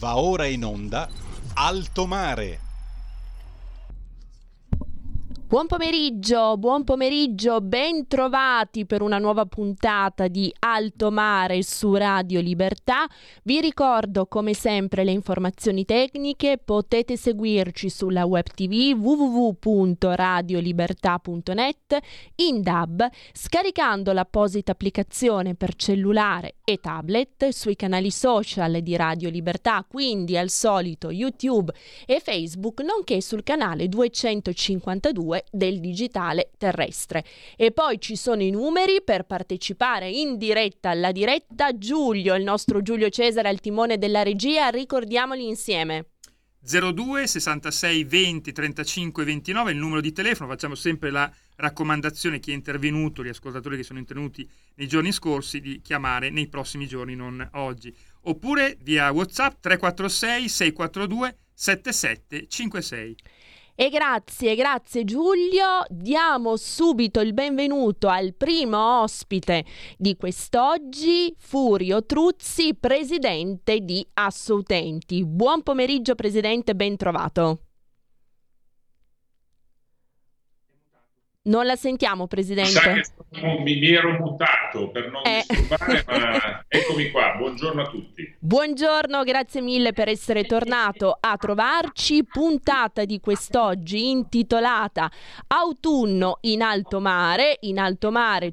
Va ora in onda Alto Mare. Buon pomeriggio, ben trovati per una nuova puntata di Alto Mare su Radio Libertà. Vi ricordo come sempre le informazioni tecniche, potete seguirci sulla web tv www.radiolibertà.net in DAB, scaricando l'apposita applicazione per cellulare e tablet sui canali social di Radio Libertà, quindi al solito YouTube e Facebook, nonché sul canale 252 del digitale terrestre. E poi ci sono i numeri per partecipare in diretta alla diretta. Giulio, il nostro Giulio Cesare al timone della regia, ricordiamoli insieme. 02 66 20 35 29 il numero di telefono. Facciamo sempre la raccomandazione, chi è intervenuto, gli ascoltatori che sono intervenuti nei giorni scorsi, di chiamare nei prossimi giorni, non oggi, oppure via WhatsApp 346 642 7756. E grazie Giulio, diamo subito il benvenuto al primo ospite di quest'oggi, Furio Truzzi, presidente di Assoutenti. Buon pomeriggio presidente, ben trovato. Non la sentiamo presidente. Sa che mi ero mutato per non disturbare, ma eccomi qua, buongiorno a tutti. Buongiorno, grazie mille per essere tornato a trovarci. Puntata di quest'oggi intitolata Autunno in alto mare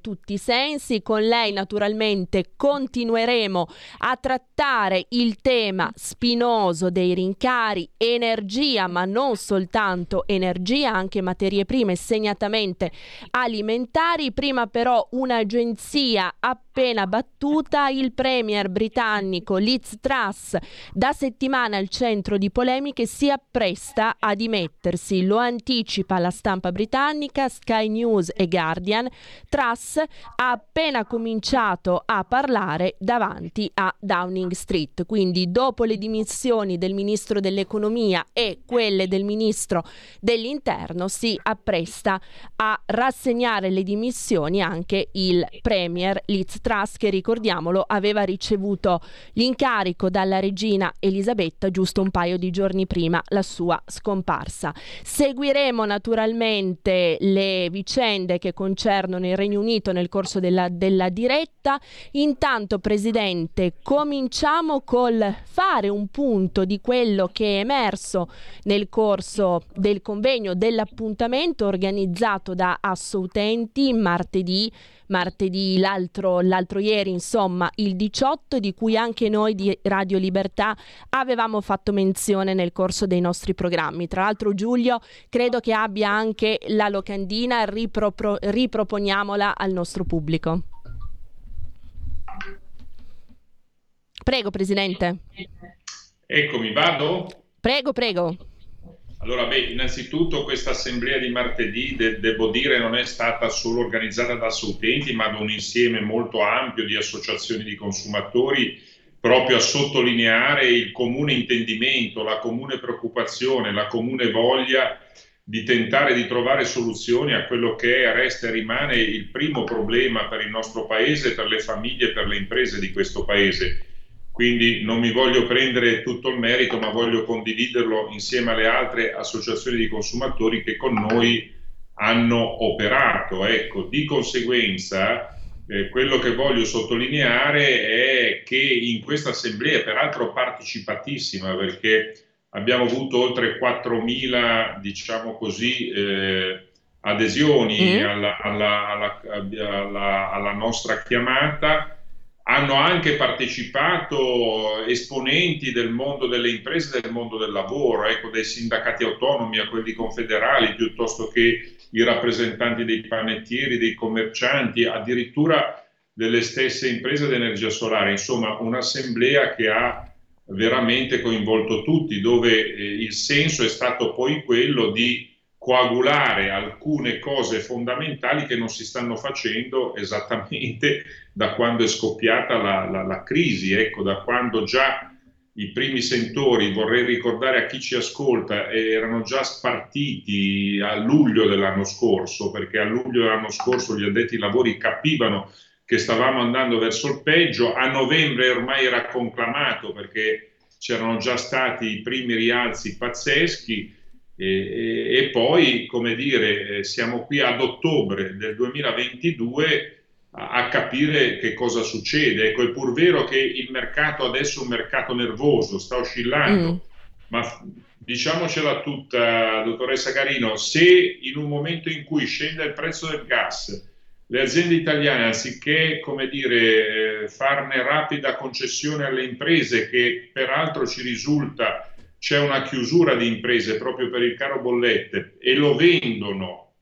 tutti i sensi. Con lei naturalmente continueremo a trattare il tema spinoso dei rincari, energia, ma non soltanto energia, anche materie prime, segnatamente alimentari. Prima però un'agenzia appena battuta, il premier britannico Liz Truss, da settimana al centro di polemiche, si appresta a dimettersi. Lo anticipa la stampa britannica, Sky News e Guardian. Truss ha appena cominciato a parlare davanti a Downing Street, quindi dopo le dimissioni del ministro dell'economia e quelle del ministro dell'interno si appresta a rassegnare le dimissioni anche il premier Liz Truss, che ricordiamolo aveva ricevuto l'incarico dalla regina Elisabetta giusto un paio di giorni prima la sua scomparsa. Seguiremo naturalmente le vicende che concernono il Regno Unito nel corso della diretta. Intanto presidente, cominciamo col fare un punto di quello che è emerso nel corso del convegno, dell'appuntamento organizzato da Assoutenti martedì l'altro ieri, insomma il 18, di cui anche noi di Radio Libertà avevamo fatto menzione nel corso dei nostri programmi. Tra l'altro Giulio credo che abbia anche la locandina, riproponiamola al nostro pubblico. Prego presidente. Eccomi, vado? Prego. Allora, innanzitutto questa assemblea di martedì, devo dire, non è stata solo organizzata da Assoutenti, ma da un insieme molto ampio di associazioni di consumatori, proprio a sottolineare il comune intendimento, la comune preoccupazione, la comune voglia di tentare di trovare soluzioni a quello che è, resta e rimane il primo problema per il nostro paese, per le famiglie e per le imprese di questo paese. Quindi non mi voglio prendere tutto il merito, ma voglio condividerlo insieme alle altre associazioni di consumatori che con noi hanno operato. Ecco, di conseguenza quello che voglio sottolineare è che in questa assemblea, peraltro partecipatissima, perché abbiamo avuto oltre 4.000, diciamo così, adesioni alla nostra chiamata. Hanno anche partecipato esponenti del mondo delle imprese, del mondo del lavoro, ecco, dai sindacati autonomi a quelli confederali, piuttosto che i rappresentanti dei panettieri, dei commercianti, addirittura delle stesse imprese di energia solare. Insomma, un'assemblea che ha veramente coinvolto tutti, dove il senso è stato poi quello di coagulare alcune cose fondamentali che non si stanno facendo esattamente da quando è scoppiata la crisi, ecco, da quando già i primi sentori, vorrei ricordare a chi ci ascolta, erano già spartiti a luglio dell'anno scorso, perché a luglio dell'anno scorso gli addetti ai lavori capivano che stavamo andando verso il peggio, a novembre ormai era conclamato, perché c'erano già stati i primi rialzi pazzeschi e poi, come dire, siamo qui ad ottobre del 2022 a capire che cosa succede. Ecco, è pur vero che il mercato adesso è un mercato nervoso, sta oscillando, ma diciamocela tutta, dottoressa Carino, se in un momento in cui scende il prezzo del gas le aziende italiane, anziché, come dire, farne rapida concessione alle imprese, che peraltro ci risulta c'è una chiusura di imprese proprio per il caro bollette, e lo vendono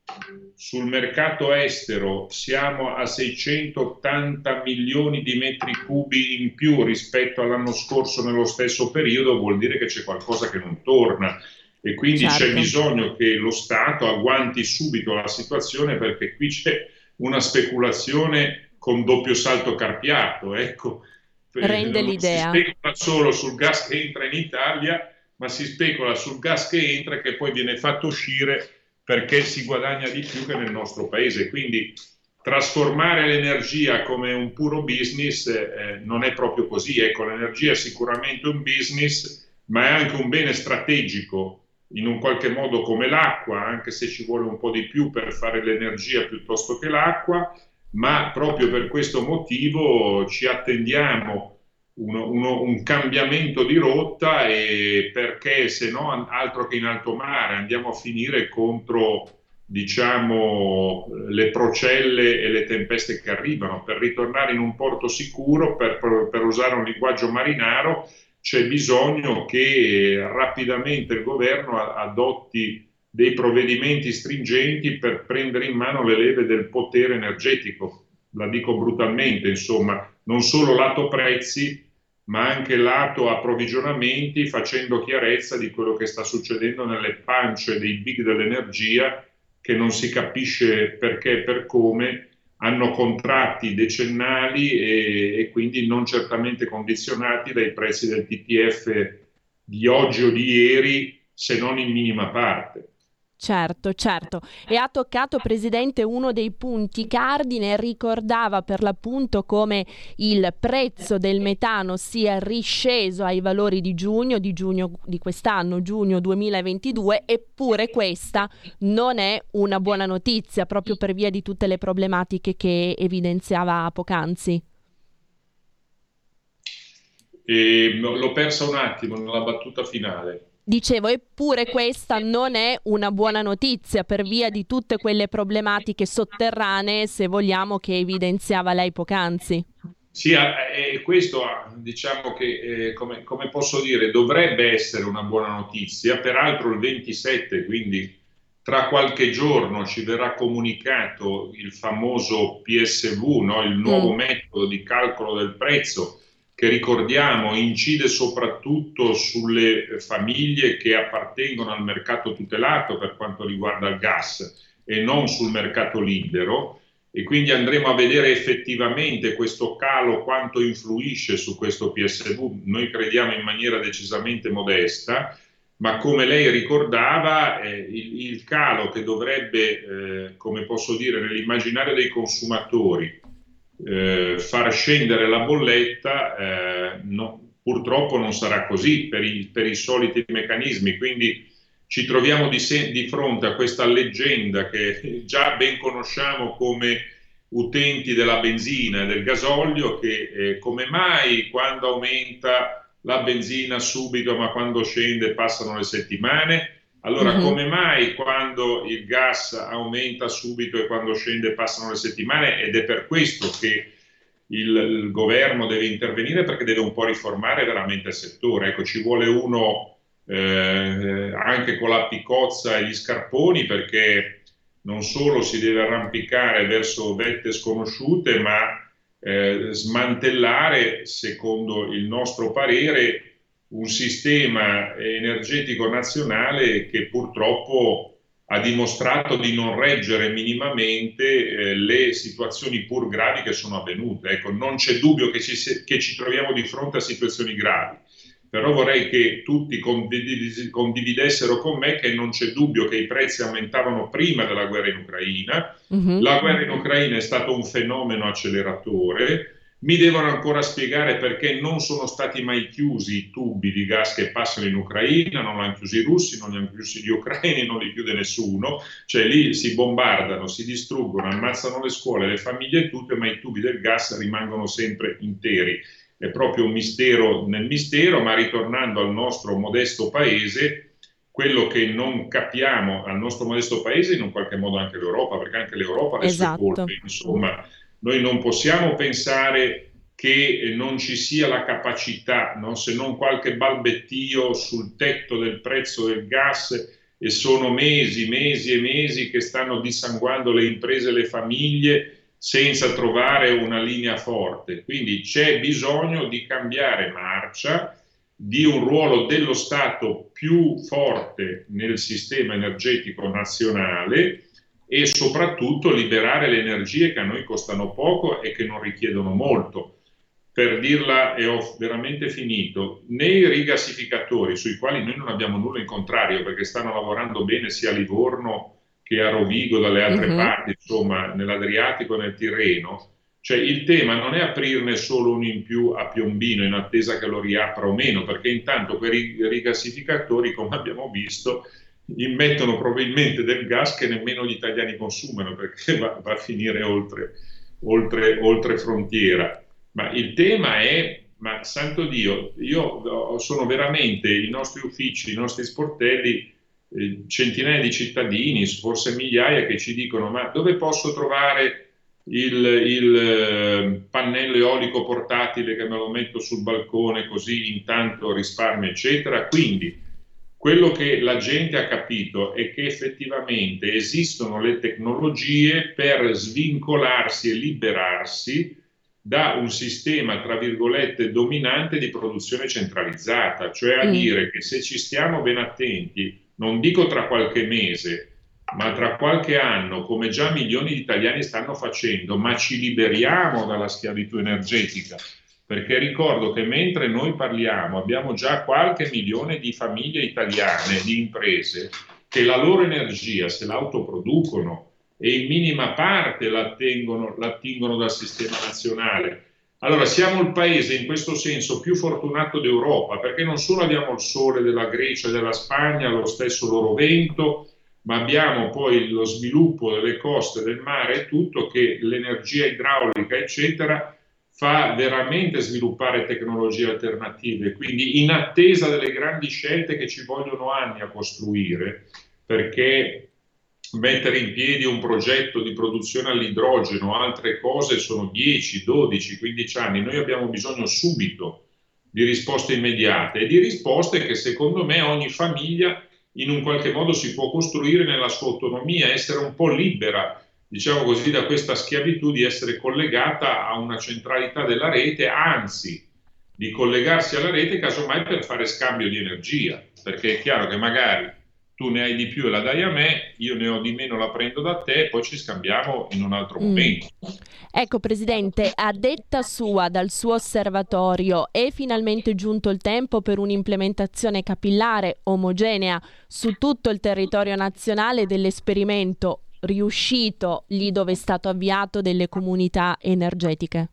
sul mercato estero, siamo a 680 milioni di metri cubi in più rispetto all'anno scorso nello stesso periodo, vuol dire che c'è qualcosa che non torna. E quindi c'è bisogno che lo Stato agguanti subito la situazione, perché qui c'è una speculazione con doppio salto carpiato, ecco. Rende l'idea. Si specula solo sul gas che entra in Italia, ma si specula sul gas che entra e che poi viene fatto uscire perché si guadagna di più che nel nostro paese. Quindi trasformare l'energia come un puro business non è proprio così. Ecco, l'energia è sicuramente un business, ma è anche un bene strategico, in un qualche modo come l'acqua, anche se ci vuole un po' di più per fare l'energia piuttosto che l'acqua, ma proprio per questo motivo ci attendiamo un cambiamento di rotta, e perché se no altro che in alto mare andiamo a finire contro, diciamo, le procelle e le tempeste che arrivano. Per ritornare in un porto sicuro, per usare un linguaggio marinaro, c'è bisogno che rapidamente il governo adotti dei provvedimenti stringenti per prendere in mano le leve del potere energetico. La dico brutalmente, insomma, non solo lato prezzi ma anche lato approvvigionamenti, facendo chiarezza di quello che sta succedendo nelle pance dei big dell'energia, che non si capisce perché e per come hanno contratti decennali e quindi non certamente condizionati dai prezzi del TTF di oggi o di ieri, se non in minima parte. Certo, certo. E ha toccato, Presidente, uno dei punti cardine. Ricordava per l'appunto come il prezzo del metano sia risceso ai valori di giugno di quest'anno, giugno 2022, eppure questa non è una buona notizia, proprio per via di tutte le problematiche che evidenziava poc'anzi. L'ho persa un attimo nella battuta finale. Dicevo, eppure questa non è una buona notizia per via di tutte quelle problematiche sotterranee, se vogliamo, che evidenziava lei poc'anzi. Sì, questo, diciamo che, come posso dire, dovrebbe essere una buona notizia. Peraltro il 27, quindi tra qualche giorno, ci verrà comunicato il famoso PSV, no? Il nuovo metodo di calcolo del prezzo, che ricordiamo incide soprattutto sulle famiglie che appartengono al mercato tutelato per quanto riguarda il gas e non sul mercato libero, e quindi andremo a vedere effettivamente questo calo quanto influisce su questo PSV. Noi crediamo in maniera decisamente modesta, ma come lei ricordava il calo che dovrebbe, come posso dire, nell'immaginario dei consumatori far scendere la bolletta, no, purtroppo non sarà così per i soliti meccanismi. Quindi ci troviamo di fronte a questa leggenda che già ben conosciamo come utenti della benzina e del gasolio, che come mai quando aumenta la benzina subito, ma quando scende passano le settimane? Allora, come mai quando il gas aumenta subito e quando scende passano le settimane? Ed è per questo che il governo deve intervenire, perché deve un po' riformare veramente il settore. Ecco, ci vuole uno anche con la piccozza e gli scarponi, perché non solo si deve arrampicare verso vette sconosciute, ma smantellare, secondo il nostro parere, un sistema energetico nazionale che purtroppo ha dimostrato di non reggere minimamente le situazioni pur gravi che sono avvenute. Ecco, non c'è dubbio che ci troviamo di fronte a situazioni gravi, però vorrei che tutti condividessero con me che non c'è dubbio che i prezzi aumentavano prima della guerra in Ucraina. La guerra in Ucraina è stato un fenomeno acceleratore, Mi devono ancora spiegare perché non sono stati mai chiusi i tubi di gas che passano in Ucraina, non l'hanno chiusi i russi, non li hanno chiusi gli ucraini, non li chiude nessuno, cioè lì si bombardano, si distruggono, ammazzano le scuole, le famiglie e tutto, ma i tubi del gas rimangono sempre interi. È proprio un mistero nel mistero, ma ritornando al nostro modesto paese, quello che non capiamo al nostro modesto paese in un qualche modo anche l'Europa, perché anche l'Europa ha le sue colpe, insomma. Noi non possiamo pensare che non ci sia la capacità, no? Se non qualche balbettio sul tetto del prezzo del gas, e sono mesi e mesi che stanno dissanguando le imprese e le famiglie senza trovare una linea forte. Quindi c'è bisogno di cambiare marcia, di un ruolo dello Stato più forte nel sistema energetico nazionale, e soprattutto liberare le energie che a noi costano poco e che non richiedono molto. Per dirla, e ho veramente finito, nei rigassificatori, sui quali noi non abbiamo nulla in contrario, perché stanno lavorando bene sia a Livorno che a Rovigo, dalle altre parti, insomma, nell'Adriatico e nel Tirreno, cioè il tema non è aprirne solo uno in più a Piombino in attesa che lo riapra o meno, perché intanto quei rigassificatori, come abbiamo visto, immettono probabilmente del gas che nemmeno gli italiani consumano, perché va a finire oltre frontiera. Ma il tema è, ma santo Dio, io sono veramente, i nostri uffici, i nostri sportelli, centinaia di cittadini, forse migliaia, che ci dicono: ma dove posso trovare il pannello eolico portatile che me lo metto sul balcone così intanto risparmio eccetera? Quindi quello che la gente ha capito è che effettivamente esistono le tecnologie per svincolarsi e liberarsi da un sistema, tra virgolette, dominante di produzione centralizzata, cioè a dire che se ci stiamo ben attenti, non dico tra qualche mese, ma tra qualche anno, come già milioni di italiani stanno facendo, ma ci liberiamo dalla schiavitù energetica. Perché ricordo che mentre noi parliamo abbiamo già qualche milione di famiglie italiane, di imprese, che la loro energia se l'autoproducono e in minima parte l'attingono dal sistema nazionale. Allora siamo il paese in questo senso più fortunato d'Europa, perché non solo abbiamo il sole della Grecia e della Spagna, lo stesso loro vento, ma abbiamo poi lo sviluppo delle coste, del mare e tutto, che l'energia idraulica eccetera fa veramente sviluppare tecnologie alternative. Quindi in attesa delle grandi scelte che ci vogliono anni a costruire, perché mettere in piedi un progetto di produzione all'idrogeno o altre cose sono 10, 12, 15 anni. Noi abbiamo bisogno subito di risposte immediate e di risposte che secondo me ogni famiglia in un qualche modo si può costruire nella sua autonomia, essere un po' libera, diciamo così, da questa schiavitù di essere collegata a una centralità della rete, anzi di collegarsi alla rete casomai per fare scambio di energia, perché è chiaro che magari tu ne hai di più e la dai a me, io ne ho di meno, la prendo da te e poi ci scambiamo in un altro momento. Ecco Presidente, a detta sua, dal suo osservatorio, è finalmente giunto il tempo per un'implementazione capillare, omogenea, su tutto il territorio nazionale dell'esperimento riuscito lì dove è stato avviato delle comunità energetiche?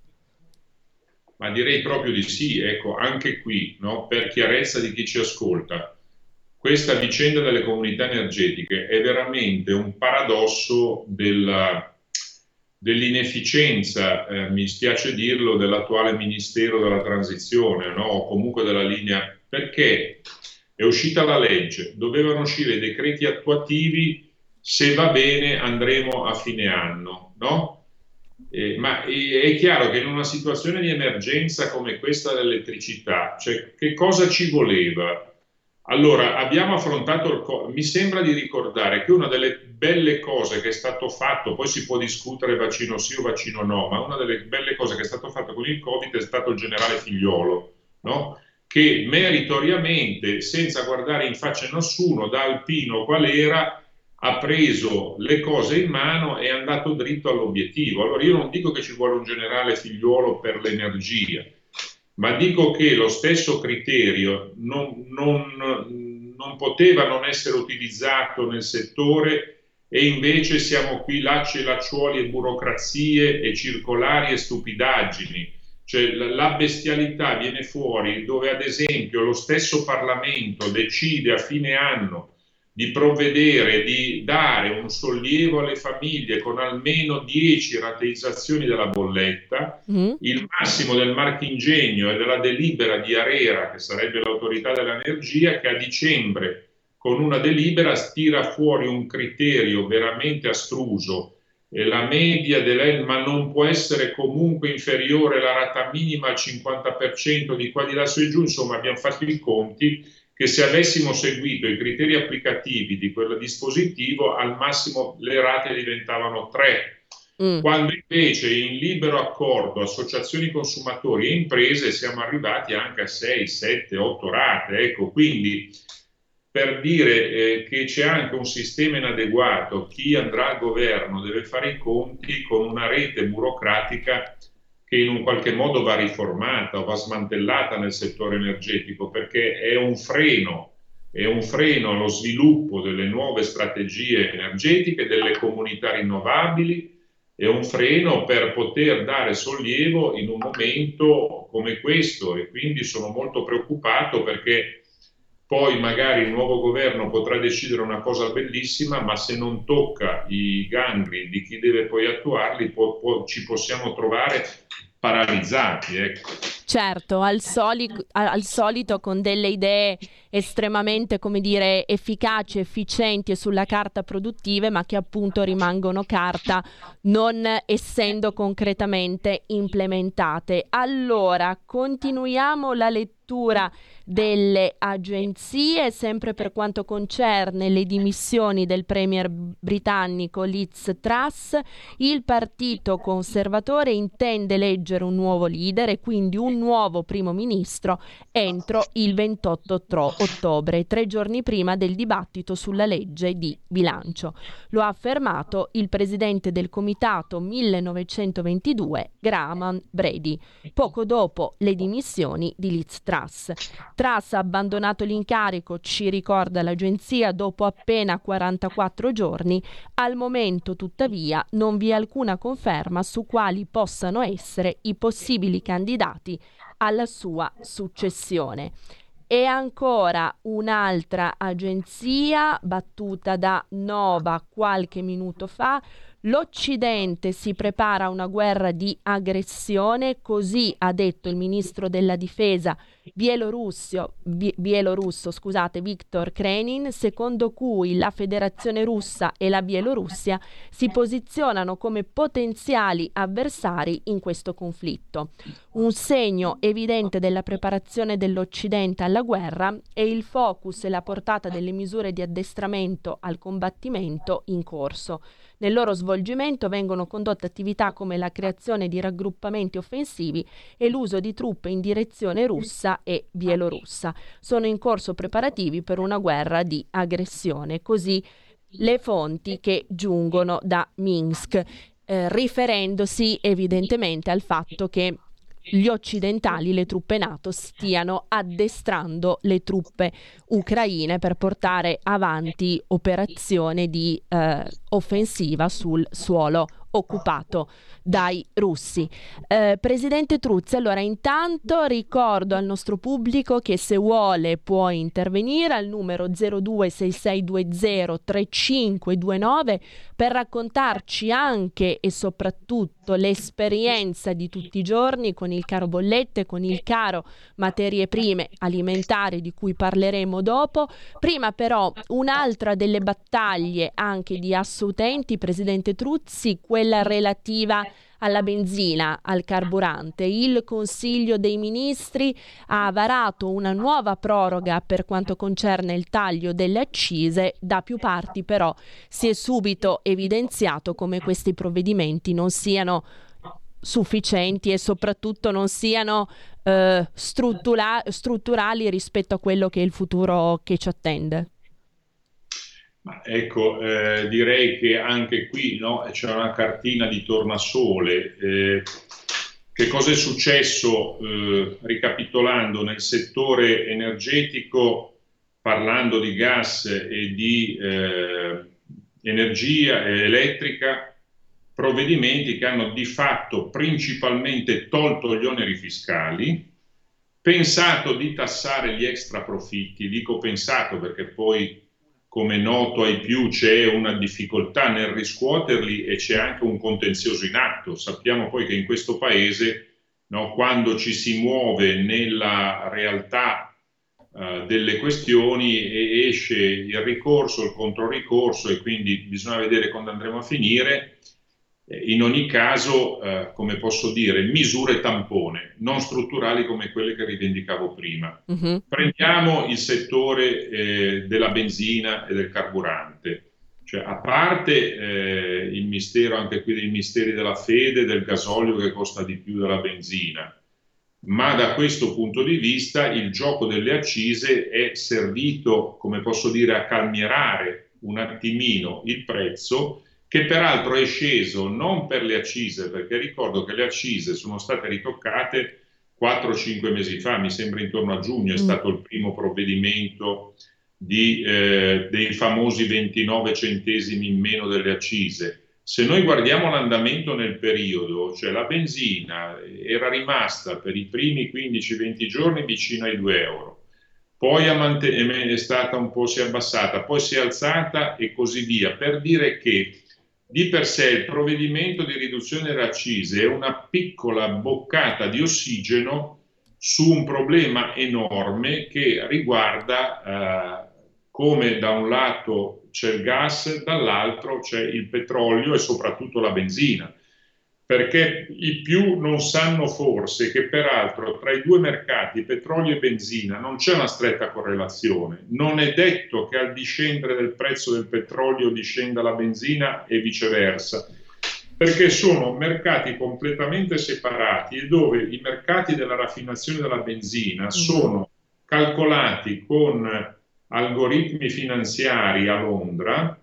Ma direi proprio di sì, ecco, anche qui, no? Per chiarezza di chi ci ascolta, questa vicenda delle comunità energetiche è veramente un paradosso dell'inefficienza, mi spiace dirlo, dell'attuale Ministero della Transizione, no? O comunque della linea, perché è uscita la legge, dovevano uscire i decreti attuativi. Se va bene andremo a fine anno, no? Ma è chiaro che in una situazione di emergenza come questa dell'elettricità, cioè che cosa ci voleva? Allora abbiamo affrontato, mi sembra di ricordare che una delle belle cose che è stato fatto, poi si può discutere vaccino sì o vaccino no, ma una delle belle cose che è stato fatto con il Covid è stato il generale Figliolo, no? Che meritoriamente, senza guardare in faccia a nessuno, da alpino qual era, ha preso le cose in mano e è andato dritto all'obiettivo. Allora io non dico che ci vuole un generale Figliolo per l'energia, ma dico che lo stesso criterio non poteva non essere utilizzato nel settore, e invece siamo qui lacci e lacciuoli e burocrazie e circolari e stupidaggini. Cioè la bestialità viene fuori dove, ad esempio, lo stesso Parlamento decide a fine anno di provvedere, di dare un sollievo alle famiglie con almeno 10 rateizzazioni della bolletta, il massimo del marchingegno e della delibera di Arera, che sarebbe l'autorità dell'energia, che a dicembre con una delibera tira fuori un criterio veramente astruso. La media dell'ENMA non può essere comunque inferiore alla rata minima al 50% di qua di là su e giù. Insomma, abbiamo fatto i conti che se avessimo seguito i criteri applicativi di quel dispositivo, al massimo le rate diventavano 3, quando invece in libero accordo associazioni consumatori e imprese siamo arrivati anche a 6, 7, 8 rate. Ecco, quindi per dire che c'è anche un sistema inadeguato, chi andrà al governo deve fare i conti con una rete burocratica che in un qualche modo va riformata o va smantellata nel settore energetico, perché è un freno allo sviluppo delle nuove strategie energetiche, delle comunità rinnovabili, è un freno per poter dare sollievo in un momento come questo. E quindi sono molto preoccupato, perché poi magari il nuovo governo potrà decidere una cosa bellissima, ma se non tocca i gangli di chi deve poi attuarli, ci possiamo trovare paralizzati. Ecco. Certo, al solito con delle idee estremamente, come dire, efficaci, efficienti e sulla carta produttive, ma che appunto rimangono carta, non essendo concretamente implementate. Allora, continuiamo la lettura delle agenzie, sempre per quanto concerne le dimissioni del premier britannico Liz Truss. Il partito conservatore intende eleggere un nuovo leader e quindi un nuovo primo ministro entro il 28 ottobre, 3 giorni prima del dibattito sulla legge di bilancio. Lo ha affermato il presidente del comitato 1922 Graham Brady poco dopo le dimissioni di Liz Truss. Truss ha abbandonato l'incarico, ci ricorda l'agenzia, dopo appena 44 giorni. Al momento, tuttavia, non vi è alcuna conferma su quali possano essere i possibili candidati alla sua successione. E ancora un'altra agenzia, battuta da Nova qualche minuto fa. L'Occidente si prepara a una guerra di aggressione, così ha detto il ministro della difesa bielorusso, Viktor Krenin, secondo cui la Federazione Russa e la Bielorussia si posizionano come potenziali avversari in questo conflitto. Un segno evidente della preparazione dell'Occidente alla guerra è il focus e la portata delle misure di addestramento al combattimento in corso. Nel loro svolgimento vengono condotte attività come la creazione di raggruppamenti offensivi e l'uso di truppe in direzione russa e bielorussa. Sono in corso preparativi per una guerra di aggressione, così le fonti che giungono da Minsk, riferendosi evidentemente al fatto che gli occidentali, le truppe NATO, stiano addestrando le truppe ucraine per portare avanti operazioni di offensiva sul suolo occupato dai russi. Presidente Truzzi, allora intanto ricordo al nostro pubblico che se vuole può intervenire al numero 0266203529 per raccontarci anche e soprattutto l'esperienza di tutti i giorni con il caro bollette, con il caro materie prime alimentari, di cui parleremo dopo. Prima però un'altra delle battaglie anche di Assoutenti, Presidente Truzzi, quella relativa alla benzina, al carburante. Il Consiglio dei Ministri ha varato una nuova proroga per quanto concerne il taglio delle accise. Da più parti però si è subito evidenziato come questi provvedimenti non siano sufficienti e soprattutto non siano strutturali rispetto a quello che è il futuro che ci attende. Ecco, direi che anche qui, no, c'è una cartina di tornasole. Che cosa è successo, ricapitolando, nel settore energetico, parlando di gas e di energia elettrica? provvedimenti che hanno di fatto principalmente tolto gli oneri fiscali, pensato di tassare gli extra profitti. Dico pensato perché poi, come noto ai più, c'è una difficoltà nel riscuoterli e c'è anche un contenzioso in atto. Sappiamo poi che in questo paese, no, quando ci si muove nella realtà delle questioni e esce il ricorso, il controricorso, e quindi bisogna vedere quando andremo a finire. In ogni caso, come posso dire, misure tampone, non strutturali come quelle che rivendicavo prima. Uh-huh. Prendiamo il settore della benzina e del carburante. Cioè, a parte il mistero, anche qui, dei misteri della fede, del gasolio che costa di più della benzina, ma da questo punto di vista il gioco delle accise è servito, come posso dire, a calmierare un attimino il prezzo, che peraltro è sceso non per le accise, perché ricordo che le accise sono state ritoccate 4-5 mesi fa, mi sembra intorno a giugno, è stato il primo provvedimento dei famosi 29 centesimi in meno delle accise. Se noi guardiamo l'andamento nel periodo, cioè la benzina era rimasta per i primi 15-20 giorni vicino ai 2 euro, poi è stata un po' si è abbassata, poi si è alzata e così via, per dire che di per sé il provvedimento di riduzione delle accise è una piccola boccata di ossigeno su un problema enorme che riguarda come da un lato c'è il gas, dall'altro c'è il petrolio e soprattutto la benzina. Perché i più non sanno forse che peraltro tra i due mercati, petrolio e benzina, non c'è una stretta correlazione. Non è detto che al discendere del prezzo del petrolio discenda la benzina e viceversa, perché sono mercati completamente separati e dove i mercati della raffinazione della benzina sono calcolati con algoritmi finanziari a Londra,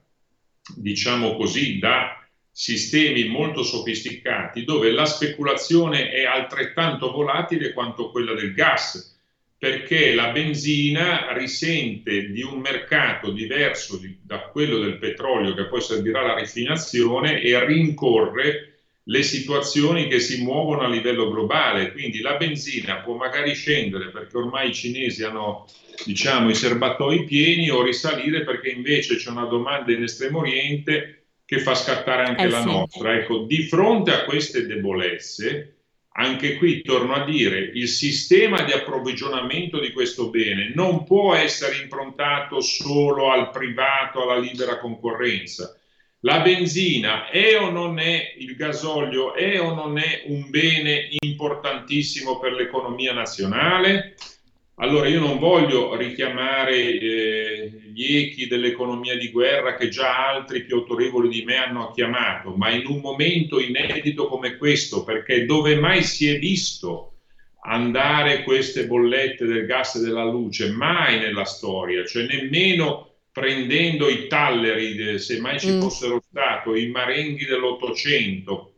diciamo così, da sistemi molto sofisticati, dove la speculazione è altrettanto volatile quanto quella del gas, perché la benzina risente di un mercato diverso da quello del petrolio, che poi servirà alla raffinazione, e rincorre le situazioni che si muovono a livello globale. Quindi la benzina può magari scendere perché ormai i cinesi hanno, diciamo, i serbatoi pieni, o risalire perché invece c'è una domanda in Estremo Oriente che fa scattare anche la nostra. Ecco, di fronte a queste debolezze, anche qui torno a dire, il sistema di approvvigionamento di questo bene non può essere improntato solo al privato, alla libera concorrenza. La benzina è o non è, il gasolio è o non è un bene importantissimo per l'economia nazionale? Allora, io non voglio richiamare gli echi dell'economia di guerra che già altri più autorevoli di me hanno chiamato, ma in un momento inedito come questo, perché dove mai si è visto andare queste bollette del gas e della luce? Mai nella storia, cioè nemmeno prendendo i talleri, se mai ci fossero stato, i marenghi dell'Ottocento,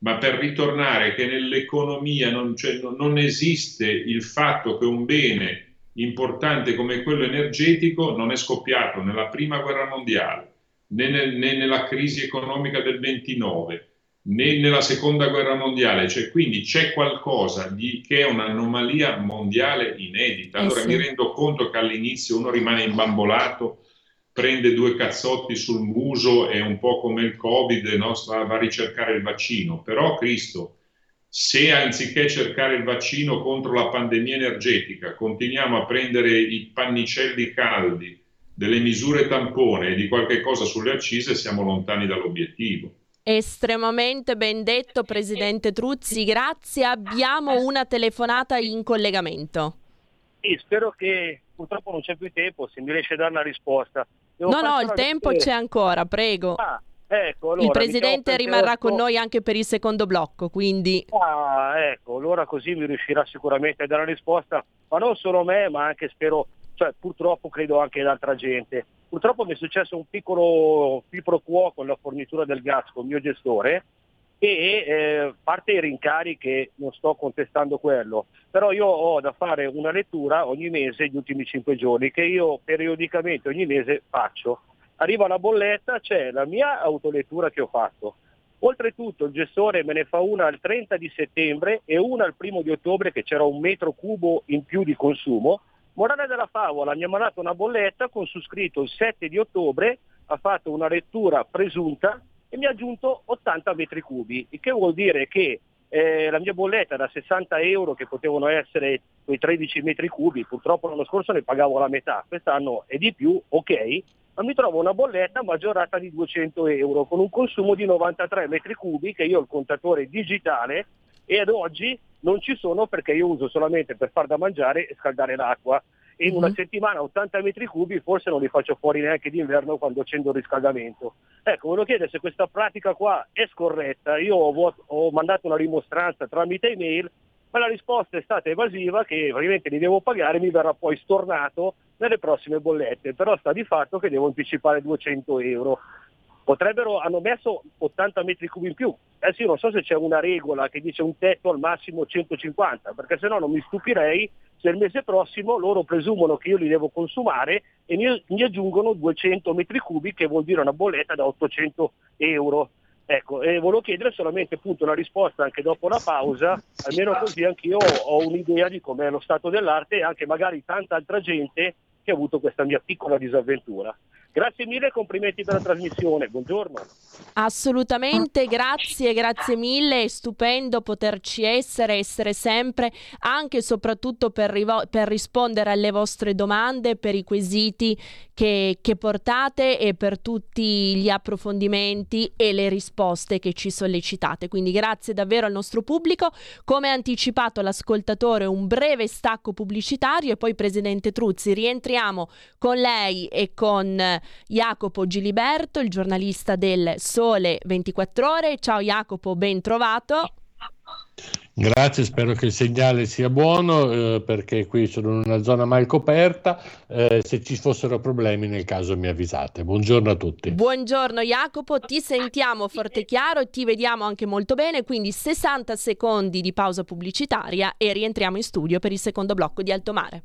ma per ritornare che nell'economia non esiste il fatto che un bene importante come quello energetico non è scoppiato nella prima guerra mondiale, né nella crisi economica del 29, né nella seconda guerra mondiale, cioè, quindi c'è qualcosa che è un'anomalia mondiale inedita. Allora mi rendo conto che all'inizio uno rimane imbambolato, prende due cazzotti sul muso, è un po' come il Covid, no? Va a ricercare il vaccino, però Cristo, se anziché cercare il vaccino contro la pandemia energetica continuiamo a prendere i pannicelli caldi delle misure tampone e di qualche cosa sulle accise, siamo lontani dall'obiettivo. Estremamente ben detto, Presidente Truzzi, grazie. Abbiamo una telefonata in collegamento. Sì, spero che, purtroppo non c'è più tempo, se mi riesce a dare una risposta. No, il tempo c'è ancora, prego. Ecco, allora, il Presidente rimarrà con noi anche per il secondo blocco, quindi... ecco, allora così mi riuscirà sicuramente a dare una risposta, ma non solo a me, ma anche, spero, cioè purtroppo credo anche ad altra gente. Purtroppo mi è successo un piccolo quiproquo con la fornitura del gas con il mio gestore, e parte i rincari, che non sto contestando quello, però io ho da fare una lettura ogni mese, gli ultimi 5 giorni, che io periodicamente ogni mese faccio. Arriva la bolletta, c'è la mia autolettura che ho fatto, Oltretutto il gestore me ne fa una al 30 di settembre e una al 1 di ottobre, che c'era 1 metro cubo in più di consumo. Morale della favola, mi ha mandato una bolletta con su scritto il 7 di ottobre, ha fatto una lettura presunta e mi ha aggiunto 80 metri cubi, il che vuol dire che la mia bolletta da 60 euro, che potevano essere quei 13 metri cubi, purtroppo l'anno scorso ne pagavo la metà, quest'anno è di più, ok, ma mi trovo una bolletta maggiorata di 200 euro con un consumo di 93 metri cubi che io ho il contatore digitale e ad oggi non ci sono perché io uso solamente per far da mangiare e scaldare l'acqua. In una settimana 80 metri cubi forse non li faccio fuori neanche d'inverno quando accendo il riscaldamento. Ecco, volevo chiedere se questa pratica qua è scorretta. Io ho mandato una rimostranza tramite email, ma la risposta è stata evasiva, che ovviamente li devo pagare, mi verrà poi stornato nelle prossime bollette, però sta di fatto che devo anticipare 200 euro. Hanno messo 80 metri cubi in più. Adesso io non so se c'è una regola che dice un tetto al massimo 150, perché se no non mi stupirei se il mese prossimo loro presumono che io li devo consumare e mi aggiungono 200 metri cubi, che vuol dire una bolletta da 800 euro. Ecco, e volevo chiedere solamente appunto una risposta anche dopo la pausa, almeno così anch'io ho un'idea di com'è lo stato dell'arte e anche magari tanta altra gente che ha avuto questa mia piccola disavventura. Grazie mille e complimenti per la trasmissione, buongiorno. Assolutamente, grazie mille, è stupendo poterci essere sempre, anche e soprattutto per rispondere alle vostre domande, per i quesiti che portate e per tutti gli approfondimenti e le risposte che ci sollecitate. Quindi grazie davvero al nostro pubblico. Come anticipato l'ascoltatore, un breve stacco pubblicitario e poi Presidente Truzzi, rientriamo con lei e con Jacopo Giliberto, il giornalista del Sole 24 Ore. Ciao Jacopo, ben trovato. Grazie, spero che il segnale sia buono perché qui sono in una zona mal coperta, se ci fossero problemi nel caso mi avvisate. Buongiorno a tutti. Buongiorno Jacopo, ti sentiamo forte e chiaro e ti vediamo anche molto bene, quindi 60 secondi di pausa pubblicitaria e rientriamo in studio per il secondo blocco di Alto Mare.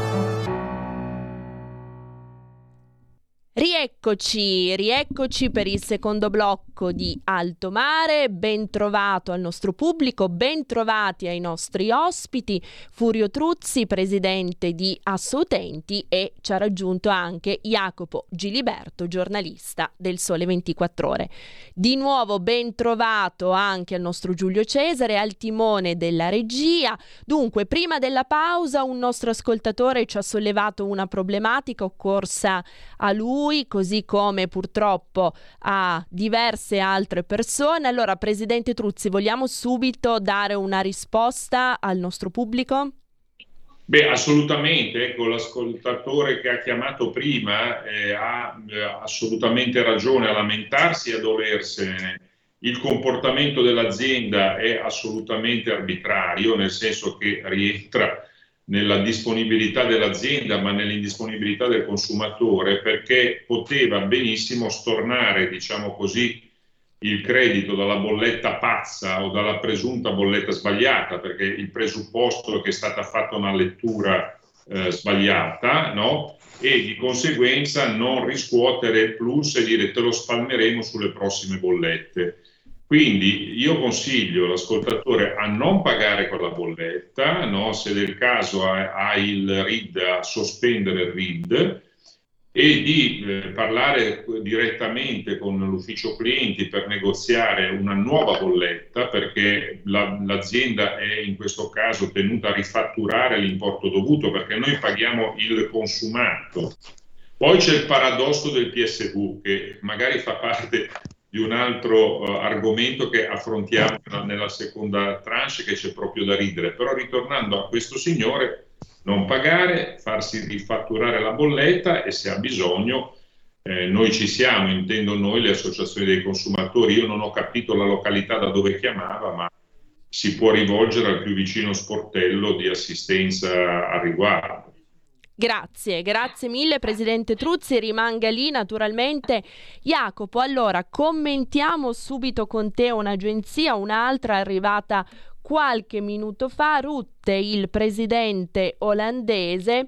Rieccoci per il secondo blocco di Alto Mare. Ben trovato al nostro pubblico, ben trovati ai nostri ospiti. Furio Truzzi, presidente di Assoutenti, e ci ha raggiunto anche Jacopo Giliberto, giornalista del Sole 24 Ore. Di nuovo ben trovato anche al nostro Giulio Cesare, al timone della regia. Dunque, prima della pausa, un nostro ascoltatore ci ha sollevato una problematica occorsa a lui, così come purtroppo a diverse altre persone. Allora, Presidente Truzzi, vogliamo subito dare una risposta al nostro pubblico? Beh, assolutamente, ecco, l'ascoltatore che ha chiamato prima ha assolutamente ragione a lamentarsi e a dolersene. Il comportamento dell'azienda è assolutamente arbitrario, nel senso che rientra nella disponibilità dell'azienda ma nell'indisponibilità del consumatore, perché poteva benissimo stornare, diciamo così, il credito dalla bolletta pazza o dalla presunta bolletta sbagliata, perché il presupposto è che è stata fatta una lettura sbagliata, no? E di conseguenza non riscuotere il plus e dire te lo spalmeremo sulle prossime bollette. Quindi io consiglio l'ascoltatore a non pagare quella bolletta, no? Se del caso ha il RID, a sospendere il RID, e di parlare direttamente con l'ufficio clienti per negoziare una nuova bolletta, perché l'azienda è in questo caso tenuta a rifatturare l'importo dovuto, perché noi paghiamo il consumato. Poi c'è il paradosso del PSV, che magari fa parte di un altro argomento che affrontiamo nella seconda tranche, che c'è proprio da ridere. Però ritornando a questo signore, non pagare, farsi rifatturare la bolletta e se ha bisogno noi ci siamo, intendo noi, le associazioni dei consumatori. Io non ho capito la località da dove chiamava, ma si può rivolgere al più vicino sportello di assistenza a riguardo. Grazie, grazie mille Presidente Truzzi, rimanga lì naturalmente. Jacopo, allora commentiamo subito con te un'agenzia, un'altra arrivata qualche minuto fa. Rutte, il presidente olandese,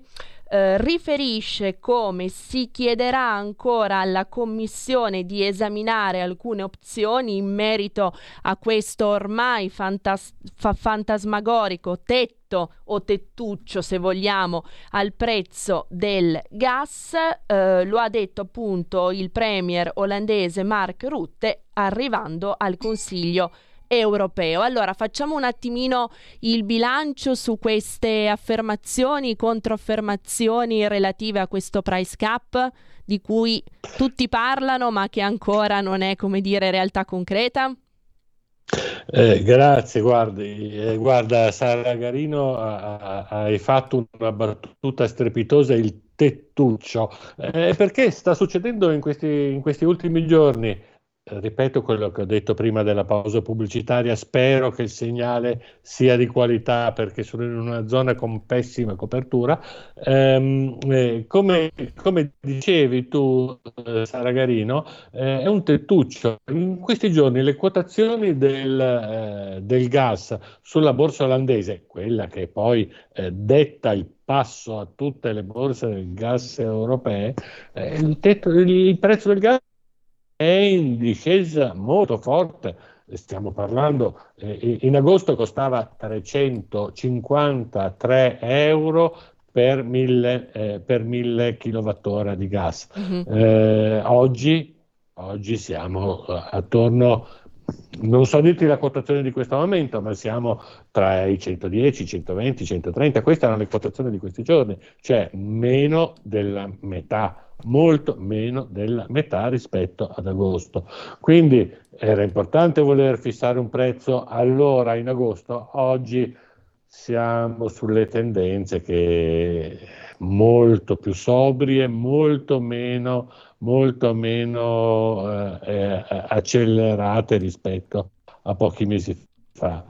riferisce come si chiederà ancora alla Commissione di esaminare alcune opzioni in merito a questo ormai fantasmagorico tetto o tettuccio, se vogliamo, al prezzo del gas. Lo ha detto appunto il premier olandese Mark Rutte arrivando al Consiglio europeo. Allora facciamo un attimino il bilancio su queste affermazioni, controaffermazioni relative a questo price cap di cui tutti parlano ma che ancora non è, come dire, realtà concreta. Grazie, guarda Sara Garino, hai fatto una battuta strepitosa, il tettuccio, perché sta succedendo in questi ultimi giorni. Ripeto quello che ho detto prima della pausa pubblicitaria, spero che il segnale sia di qualità perché sono in una zona con pessima copertura. Come dicevi tu, Sara Garino, è un tettuccio. In questi giorni le quotazioni del gas sulla borsa olandese, quella che poi detta il passo a tutte le borse del gas europee, il prezzo del gas è in discesa molto forte. Stiamo parlando, in agosto costava 353 euro per 1000 kilowattora di gas. Mm-hmm. Oggi siamo attorno, non so dirti la quotazione di questo momento, ma siamo tra i 110, 120, 130. Queste erano le quotazioni di questi giorni, cioè meno della metà, molto meno della metà rispetto ad agosto. Quindi era importante voler fissare un prezzo allora in agosto. Oggi siamo sulle tendenze che molto più sobrie, molto meno accelerate rispetto a pochi mesi fa.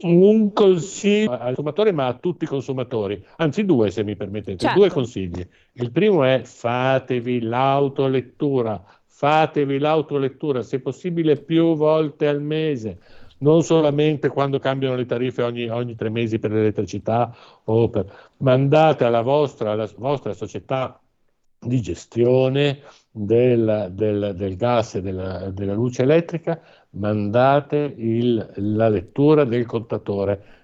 Un consiglio al consumatore, ma a tutti i consumatori, anzi due, se mi permettete, certo. Due consigli. Il primo è fatevi l'autolettura, se possibile più volte al mese, non solamente quando cambiano le tariffe ogni 3 mesi per l'elettricità o ma andate alla vostra società di gestione del gas e della luce elettrica, mandate la lettura del contatore.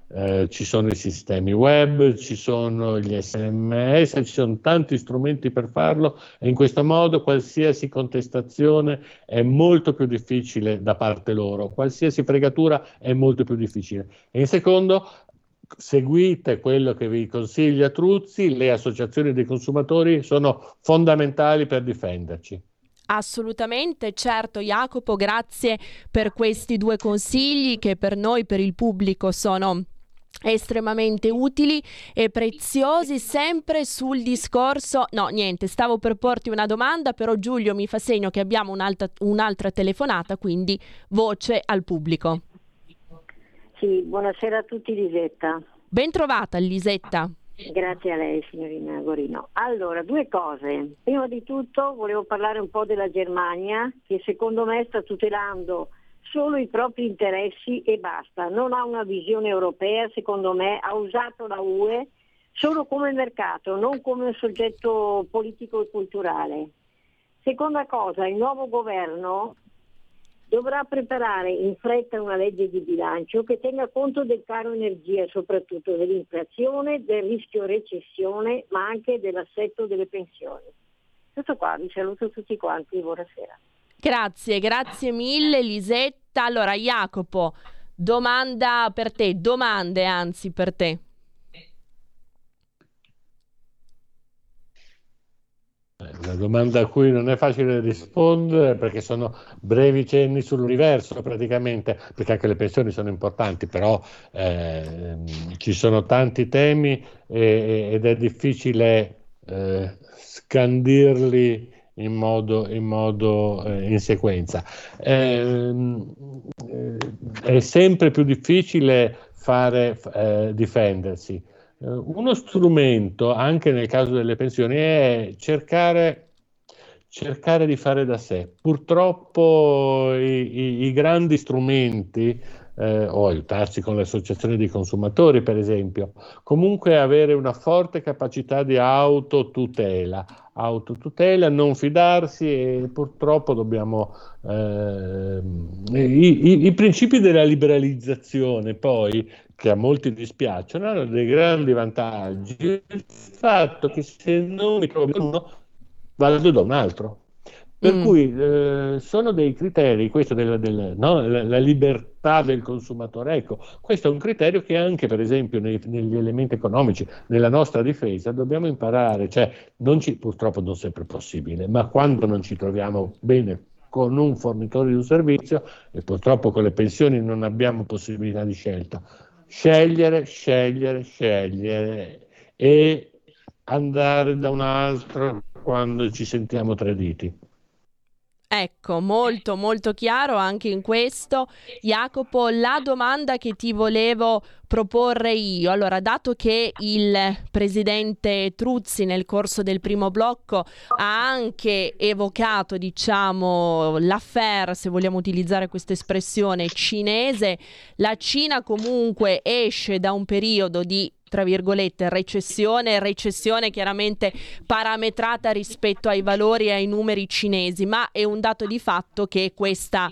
Ci sono i sistemi web, ci sono gli SMS, ci sono tanti strumenti per farlo e in questo modo qualsiasi contestazione è molto più difficile da parte loro, qualsiasi fregatura è molto più difficile. E in secondo, seguite quello che vi consiglia Truzzi, le associazioni dei consumatori sono fondamentali per difenderci. Assolutamente, certo Jacopo, grazie per questi due consigli che per noi, per il pubblico, sono estremamente utili e preziosi. Sempre sul discorso, stavo per porti una domanda, però Giulio mi fa segno che abbiamo un'altra telefonata, quindi voce al pubblico. Sì, buonasera a tutti, Lisetta. Ben trovata Lisetta. Grazie a lei signorina Gorino. Allora, due cose. Prima di tutto volevo parlare un po' della Germania, che secondo me sta tutelando solo i propri interessi e basta, non ha una visione europea, secondo me ha usato la UE solo come mercato, non come un soggetto politico e culturale. Seconda cosa, il nuovo governo dovrà preparare in fretta una legge di bilancio che tenga conto del caro energia, soprattutto dell'inflazione, del rischio recessione, ma anche dell'assetto delle pensioni. Tutto qua, vi saluto tutti quanti, buonasera. Grazie mille Lisetta. Allora Jacopo, domande per te. Una domanda a cui non è facile rispondere, perché sono brevi cenni sull'universo praticamente, perché anche le pensioni sono importanti, però ci sono tanti temi ed è difficile scandirli in modo in sequenza. È sempre più difficile fare difendersi. Uno strumento, anche nel caso delle pensioni, è cercare di fare da sé. Purtroppo i grandi strumenti, o aiutarsi con le associazioni di consumatori, per esempio, comunque avere una forte capacità di autotutela, non fidarsi, e purtroppo dobbiamo i principi della liberalizzazione, poi, che a molti dispiacciono, hanno dei grandi vantaggi. Il fatto che se non mi trovo con uno, vado da un altro. Per cui sono dei criteri, questo la libertà del consumatore, ecco, questo è un criterio che anche per esempio negli elementi economici, nella nostra difesa dobbiamo imparare, cioè purtroppo non sempre è possibile, ma quando non ci troviamo bene con un fornitore di un servizio, e purtroppo con le pensioni non abbiamo possibilità di scelta, scegliere e andare da un altro quando ci sentiamo traditi. Ecco, molto molto chiaro anche in questo. Jacopo, la domanda che ti volevo proporre io, allora, dato che il presidente Truzzi nel corso del primo blocco ha anche evocato, diciamo, l'affaire, se vogliamo utilizzare questa espressione, cinese, la Cina comunque esce da un periodo di, tra virgolette, recessione chiaramente parametrata rispetto ai valori e ai numeri cinesi, ma è un dato di fatto che questo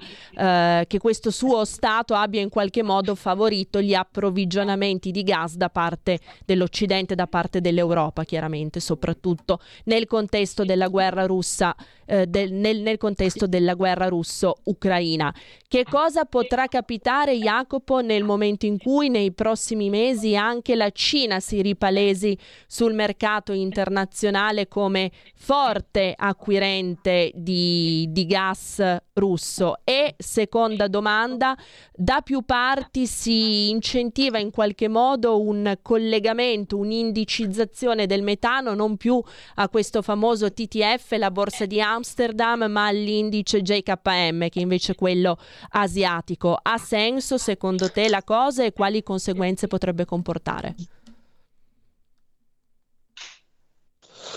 suo stato abbia in qualche modo favorito gli approvvigionamenti di gas da parte dell'Occidente, da parte dell'Europa, chiaramente, soprattutto nel contesto della guerra russa, nel contesto della guerra russo-ucraina. Che cosa potrà capitare, Jacopo, nel momento in cui nei prossimi mesi anche la Cina si ripalesi sul mercato internazionale come forte acquirente di gas russo? E seconda domanda, da più parti si incentiva in qualche modo un collegamento, un'indicizzazione del metano, non più a questo famoso TTF, la borsa di Amsterdam, ma all'indice JKM, che invece è quello asiatico. Ha senso secondo te la cosa, e quali conseguenze potrebbe comportare?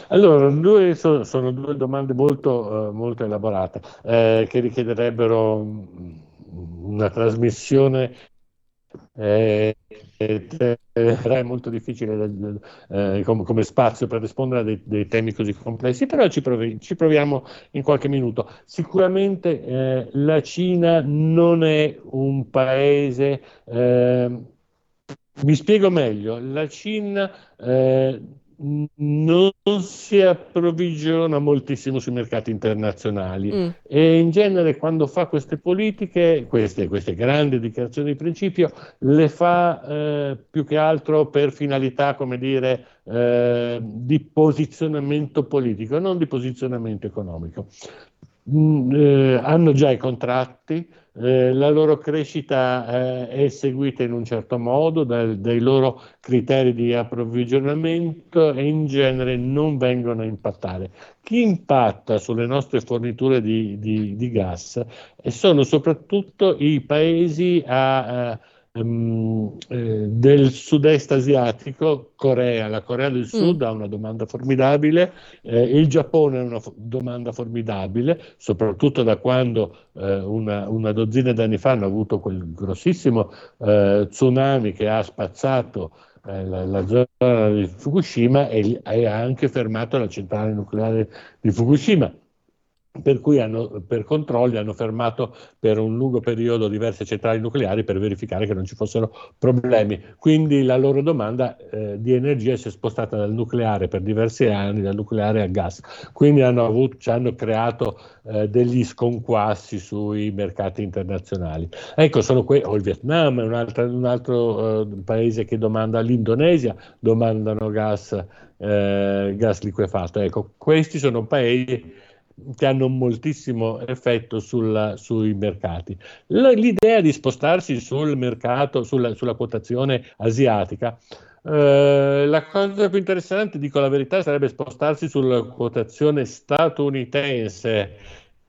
Allora, sono due domande molto elaborate, che richiederebbero una trasmissione è molto difficile come spazio per rispondere a dei temi così complessi, però ci proviamo in qualche minuto. Sicuramente la Cina non è un paese, mi spiego meglio, la Cina non si approvvigiona moltissimo sui mercati internazionali e in genere quando fa queste politiche, queste grandi dichiarazioni di principio, le fa più che altro per finalità, come dire, di posizionamento politico, non di posizionamento economico. Hanno già i contratti, la loro crescita è seguita in un certo modo dai loro criteri di approvvigionamento, e in genere non vengono a impattare. Chi impatta sulle nostre forniture di gas sono soprattutto i paesi del sud-est asiatico, la Corea del Sud ha una domanda formidabile, il Giappone ha una domanda formidabile, soprattutto da quando una dozzina d'anni fa hanno avuto quel grossissimo tsunami che ha spazzato la zona di Fukushima e ha anche fermato la centrale nucleare di Fukushima. per cui hanno, per controlli hanno fermato per un lungo periodo diverse centrali nucleari per verificare che non ci fossero problemi. Quindi la loro domanda di energia si è spostata dal nucleare per diversi anni, dal nucleare al gas. Quindi ci hanno creato degli sconquassi sui mercati internazionali. Ecco, il Vietnam è un altro paese che domanda, l'Indonesia domandano gas liquefatto. Ecco, questi sono paesi che hanno moltissimo effetto sui mercati. L'idea di spostarsi sul mercato, sulla quotazione asiatica, la cosa più interessante, dico la verità, sarebbe spostarsi sulla quotazione statunitense,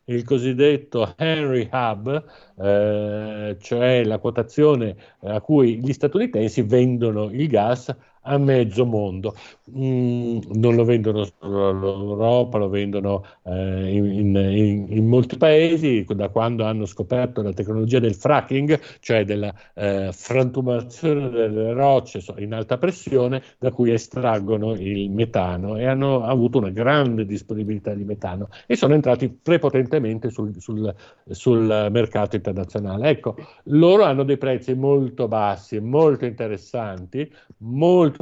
il cosiddetto Henry Hub, cioè la quotazione a cui gli statunitensi vendono il gas a mezzo mondo. Non lo vendono solo l'Europa, lo vendono in molti paesi. Da quando hanno scoperto la tecnologia del fracking, cioè della frantumazione delle rocce in alta pressione, da cui estraggono il metano, e hanno avuto una grande disponibilità di metano e sono entrati prepotentemente sul mercato internazionale. Ecco, loro hanno dei prezzi molto bassi, molto interessanti, molto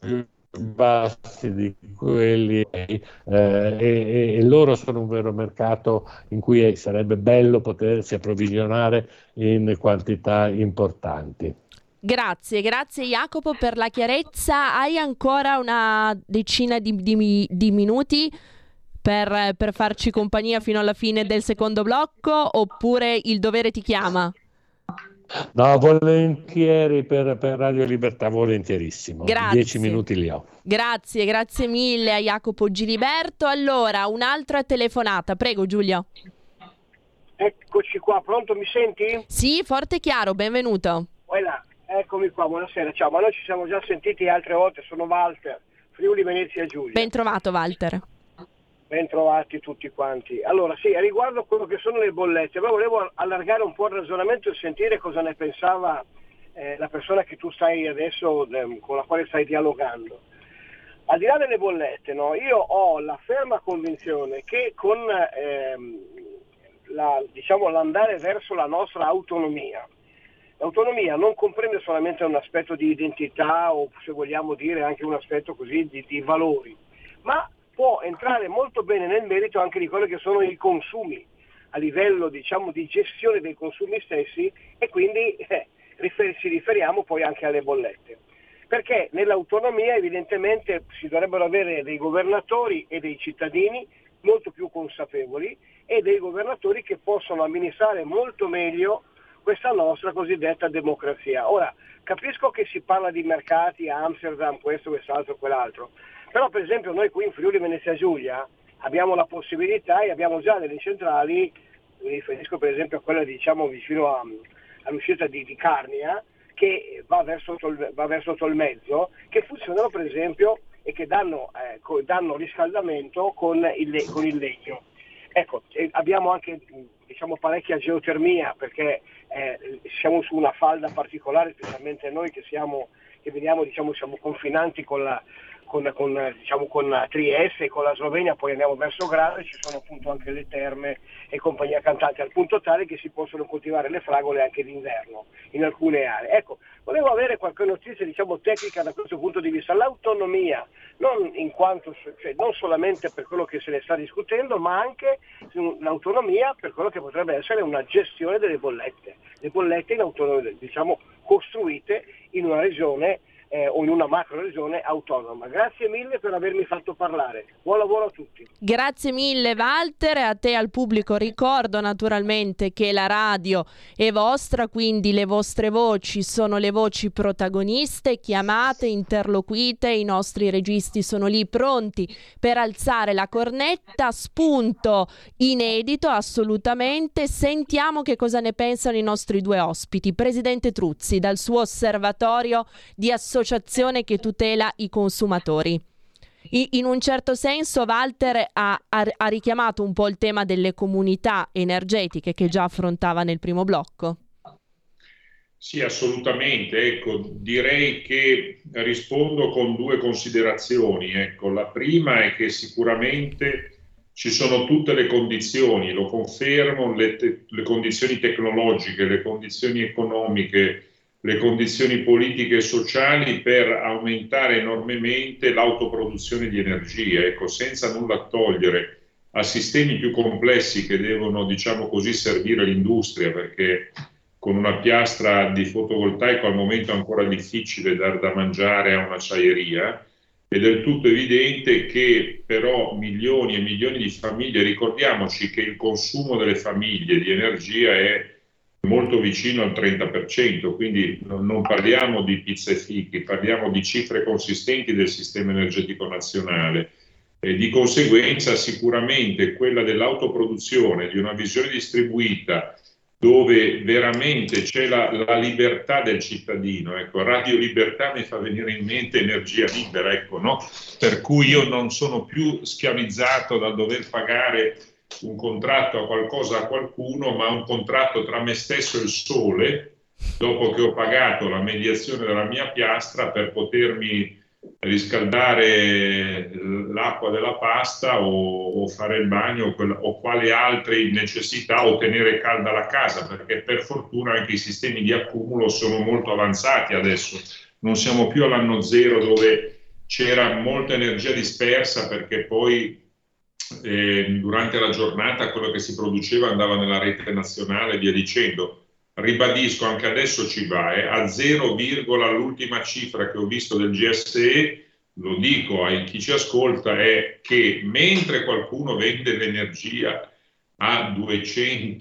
più bassi di quelli e loro sono un vero mercato in cui sarebbe bello potersi approvvigionare in quantità importanti. Grazie Jacopo per la chiarezza. Hai ancora una decina di minuti per farci compagnia fino alla fine del secondo blocco, oppure il dovere ti chiama? No, volentieri, per Radio Libertà, volentierissimo. Grazie. 10 minuti li ho. Grazie mille a Jacopo Giliberto. Allora, un'altra telefonata. Prego, Giulio. Eccoci qua, pronto, mi senti? Sì, forte e chiaro, benvenuto. Voilà. Eccomi qua, buonasera, ciao. Ma noi ci siamo già sentiti altre volte, sono Walter, Friuli Venezia Giulia. Ben trovato, Walter. Bentrovati tutti quanti. Allora sì, riguardo quello che sono le bollette, ma volevo allargare un po' il ragionamento e sentire cosa ne pensava la persona che tu stai adesso, con la quale stai dialogando. Al di là delle bollette, no, io ho la ferma convinzione che con l'andare verso la nostra autonomia, l'autonomia non comprende solamente un aspetto di identità o, se vogliamo dire, anche un aspetto così di valori, ma può entrare molto bene nel merito anche di quelli che sono i consumi, a livello, diciamo, di gestione dei consumi stessi, e quindi ci riferiamo poi anche alle bollette. Perché nell'autonomia evidentemente si dovrebbero avere dei governatori e dei cittadini molto più consapevoli, e dei governatori che possono amministrare molto meglio questa nostra cosiddetta democrazia. Ora, capisco che si parla di mercati, Amsterdam, questo, quest'altro, quell'altro, però per esempio noi qui in Friuli Venezia Giulia abbiamo la possibilità e abbiamo già delle centrali, mi riferisco per esempio a quella, diciamo, vicino all'uscita di Carnia, che va verso Tolmezzo, che funzionano per esempio e che danno riscaldamento con il legno. Ecco, abbiamo anche, diciamo, parecchia geotermia, perché siamo su una falda particolare, specialmente noi che veniamo, diciamo, siamo confinanti con Trieste e con la Slovenia, poi andiamo verso Grado, ci sono appunto anche le terme e compagnia cantante, al punto tale che si possono coltivare le fragole anche d'inverno in alcune aree. Ecco, volevo avere qualche notizia, diciamo, tecnica da questo punto di vista. L'autonomia, non solamente per quello che se ne sta discutendo, ma anche l'autonomia per quello che potrebbe essere una gestione delle bollette. Le bollette in autonomia, diciamo, costruite in una regione o in una macro regione autonoma. Grazie mille per avermi fatto parlare. Buon lavoro a tutti. Grazie mille Walter, e a te, al pubblico ricordo naturalmente che la radio è vostra, quindi le vostre voci sono le voci protagoniste, chiamate, interloquite, i nostri registi sono lì pronti per alzare la cornetta. Spunto inedito, assolutamente. Sentiamo che cosa ne pensano i nostri due ospiti. Presidente Truzzi, dal suo osservatorio di associazione che tutela i consumatori. In un certo senso Walter ha richiamato un po' il tema delle comunità energetiche che già affrontava nel primo blocco. Sì, assolutamente. Ecco, direi che rispondo con due considerazioni. Ecco, la prima è che sicuramente Ci sono tutte le condizioni, lo confermo, le condizioni tecnologiche, le condizioni economiche, le condizioni politiche e sociali per aumentare enormemente l'autoproduzione di energia, ecco, senza nulla togliere a sistemi più complessi che devono, diciamo così, servire l'industria, perché con una piastra di fotovoltaico al momento è ancora difficile dar da mangiare a un'acciaieria. Ed è del tutto evidente che però milioni e milioni di famiglie, ricordiamoci che il consumo delle famiglie di energia è molto vicino al 30%, quindi non parliamo di pizze e fichi, parliamo di cifre consistenti del sistema energetico nazionale. E di conseguenza sicuramente quella dell'autoproduzione, di una visione distribuita dove veramente c'è la libertà del cittadino, ecco, Radio Libertà mi fa venire in mente energia libera, ecco, no? Per cui io non sono più schiavizzato dal dover pagare un contratto a qualcosa a qualcuno, ma un contratto tra me stesso e il sole, dopo che ho pagato la mediazione della mia piastra per potermi riscaldare l'acqua della pasta o fare il bagno o quale altre necessità, o tenere calda la casa, perché per fortuna anche i sistemi di accumulo sono molto avanzati adesso, non siamo più all'anno zero dove c'era molta energia dispersa perché poi durante la giornata quello che si produceva andava nella rete nazionale e via dicendo. Ribadisco, anche adesso ci va, a 0, l'ultima cifra che ho visto del GSE, lo dico a chi ci ascolta, è che mentre qualcuno vende l'energia a 220,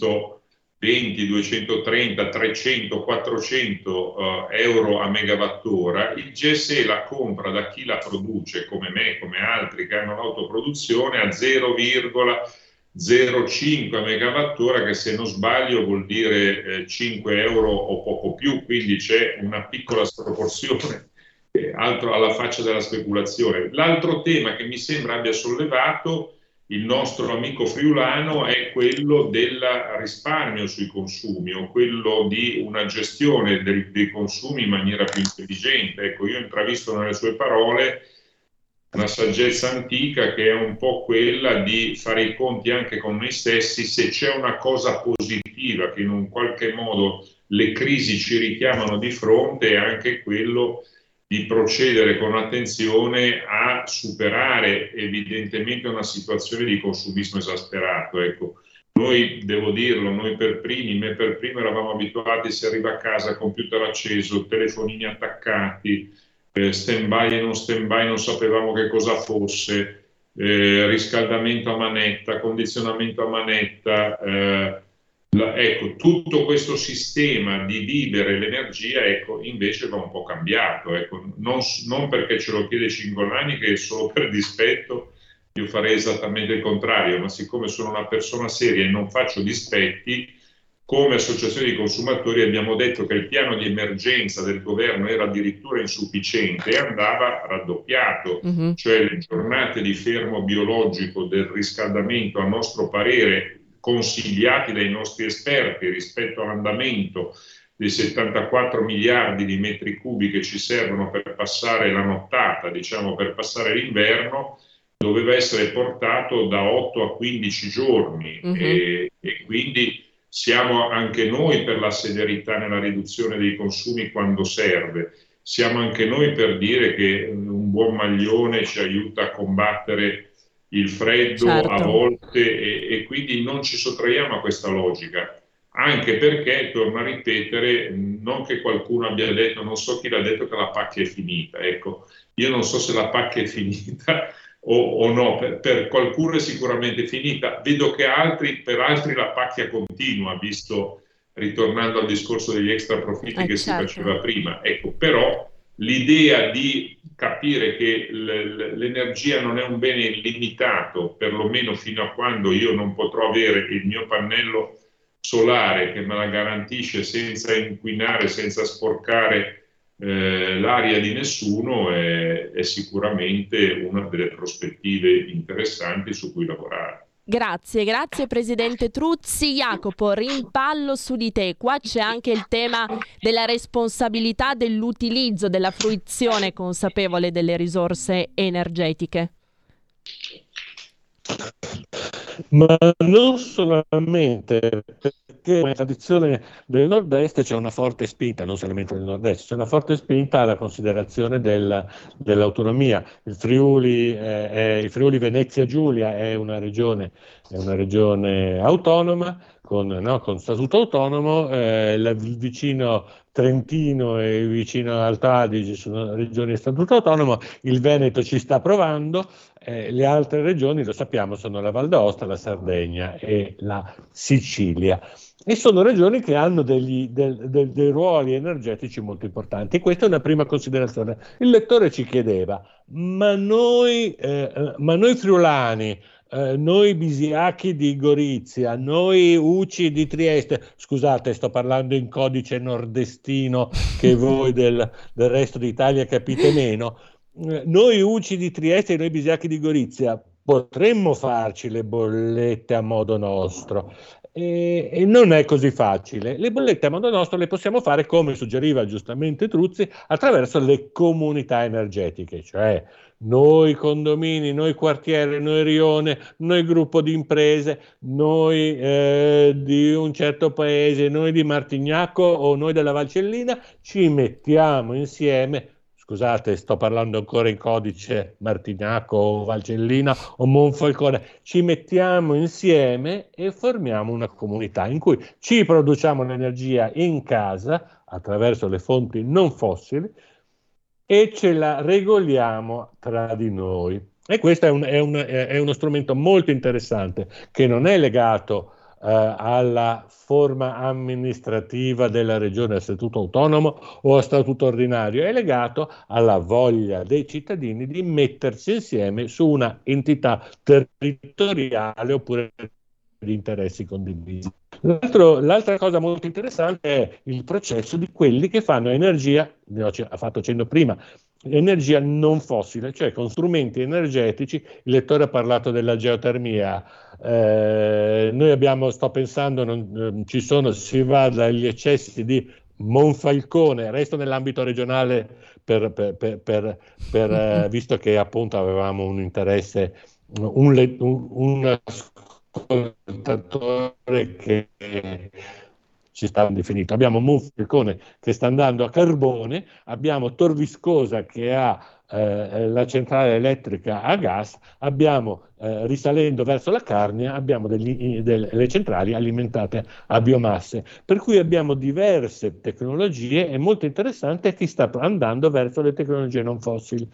230, 300, 400 euro a megawattora, il GSE la compra da chi la produce, come me, come altri che hanno l'autoproduzione, a 0,05 megawattora, che se non sbaglio vuol dire 5 euro o poco più, quindi c'è una piccola sproporzione, altro alla faccia della speculazione. L'altro tema che mi sembra abbia sollevato il nostro amico friulano è quello del risparmio sui consumi, o quello di una gestione dei consumi in maniera più intelligente. Ecco, io intravisto nelle sue parole una saggezza antica che è un po' quella di fare i conti anche con noi stessi, se c'è una cosa positiva che in un qualche modo le crisi ci richiamano di fronte, è anche quello di procedere con attenzione a superare evidentemente una situazione di consumismo esasperato. Ecco, noi, devo dirlo, noi per primi, me per primo, eravamo abituati, si arriva a casa, computer acceso, telefonini attaccati, stand-by e non stand-by, non sapevamo che cosa fosse, riscaldamento a manetta, condizionamento a manetta, ecco, tutto questo sistema di vivere l'energia, ecco, invece va un po' cambiato, ecco, non perché ce lo chiede Cingolani, che solo per dispetto io farei esattamente il contrario, ma siccome sono una persona seria e non faccio dispetti, come associazione di consumatori abbiamo detto che il piano di emergenza del governo era addirittura insufficiente e andava raddoppiato, cioè le giornate di fermo biologico del riscaldamento, a nostro parere, consigliati dai nostri esperti rispetto all'andamento dei 74 miliardi di metri cubi che ci servono per passare la nottata, diciamo per passare l'inverno, doveva essere portato da 8 a 15 giorni e quindi siamo anche noi per la severità nella riduzione dei consumi quando serve, siamo anche noi per dire che un buon maglione ci aiuta a combattere il freddo, certo, a volte, e quindi non ci sottraiamo a questa logica, anche perché, torno a ripetere, non che qualcuno abbia detto, non so chi l'ha detto, che la pacchia è finita. Ecco, io non so se la pacchia è finita o no, per qualcuno è sicuramente finita, vedo che per altri la pacchia continua, visto, ritornando al discorso degli extra profitti che certo, si faceva prima, ecco, però l'idea di capire che l'energia non è un bene limitato, perlomeno fino a quando io non potrò avere il mio pannello solare che me la garantisce senza inquinare, senza sporcare l'aria di nessuno, è sicuramente una delle prospettive interessanti su cui lavorare. Grazie Presidente Truzzi. Jacopo, rimpallo su di te, qua c'è anche il tema della responsabilità dell'utilizzo, della fruizione consapevole delle risorse energetiche. ma non solamente, perché nella tradizione del nord-est c'è una forte spinta, non solamente del nord-est, c'è una forte spinta alla considerazione dell'autonomia. Il Friuli Venezia Giulia è una regione autonoma, con statuto autonomo, il vicino Trentino e il vicino Alto Adige sono regioni a statuto autonomo, il Veneto ci sta provando, le altre regioni, lo sappiamo, sono la Val d'Aosta, la Sardegna e la Sicilia. E sono regioni che hanno dei ruoli energetici molto importanti. Questa è una prima considerazione. Il lettore ci chiedeva, ma noi friulani, noi bisiachi di Gorizia, noi uci di Trieste, scusate, sto parlando in codice nordestino che voi del resto d'Italia capite meno, noi uci di Trieste e noi bisiachi di Gorizia potremmo farci le bollette a modo nostro, e non è così facile. Le bollette a modo nostro le possiamo fare, come suggeriva giustamente Truzzi, attraverso le comunità energetiche, cioè noi condomini, noi quartiere, noi rione, noi gruppo di imprese, noi di un certo paese, noi di Martignacco o noi della Valcellina, ci mettiamo insieme. Scusate, sto parlando ancora in codice Martignacco o Valcellina o Monfalcone. Ci mettiamo insieme e formiamo una comunità in cui ci produciamo l'energia in casa attraverso le fonti non fossili e ce la regoliamo tra di noi. E questo è uno strumento molto interessante, che non è legato alla forma amministrativa della regione a statuto autonomo o a statuto ordinario, è legato alla voglia dei cittadini di mettersi insieme su una entità territoriale oppure di interessi condivisi. L'altra cosa molto interessante è il processo di quelli che fanno energia, ne ho fatto cenno prima, energia non fossile, cioè con strumenti energetici. Il lettore ha parlato della geotermia, noi abbiamo, sto pensando, ci sono, si va dagli eccessi di Monfalcone, resto nell'ambito regionale visto che appunto avevamo un interesse, un ascoltatore che ci sta indefinito. Abbiamo Monfalcone che sta andando a carbone, abbiamo Torviscosa che ha la centrale elettrica a gas, abbiamo risalendo verso la Carnia, abbiamo delle centrali alimentate a biomasse, per cui abbiamo diverse tecnologie. È molto interessante chi sta andando verso le tecnologie non fossili.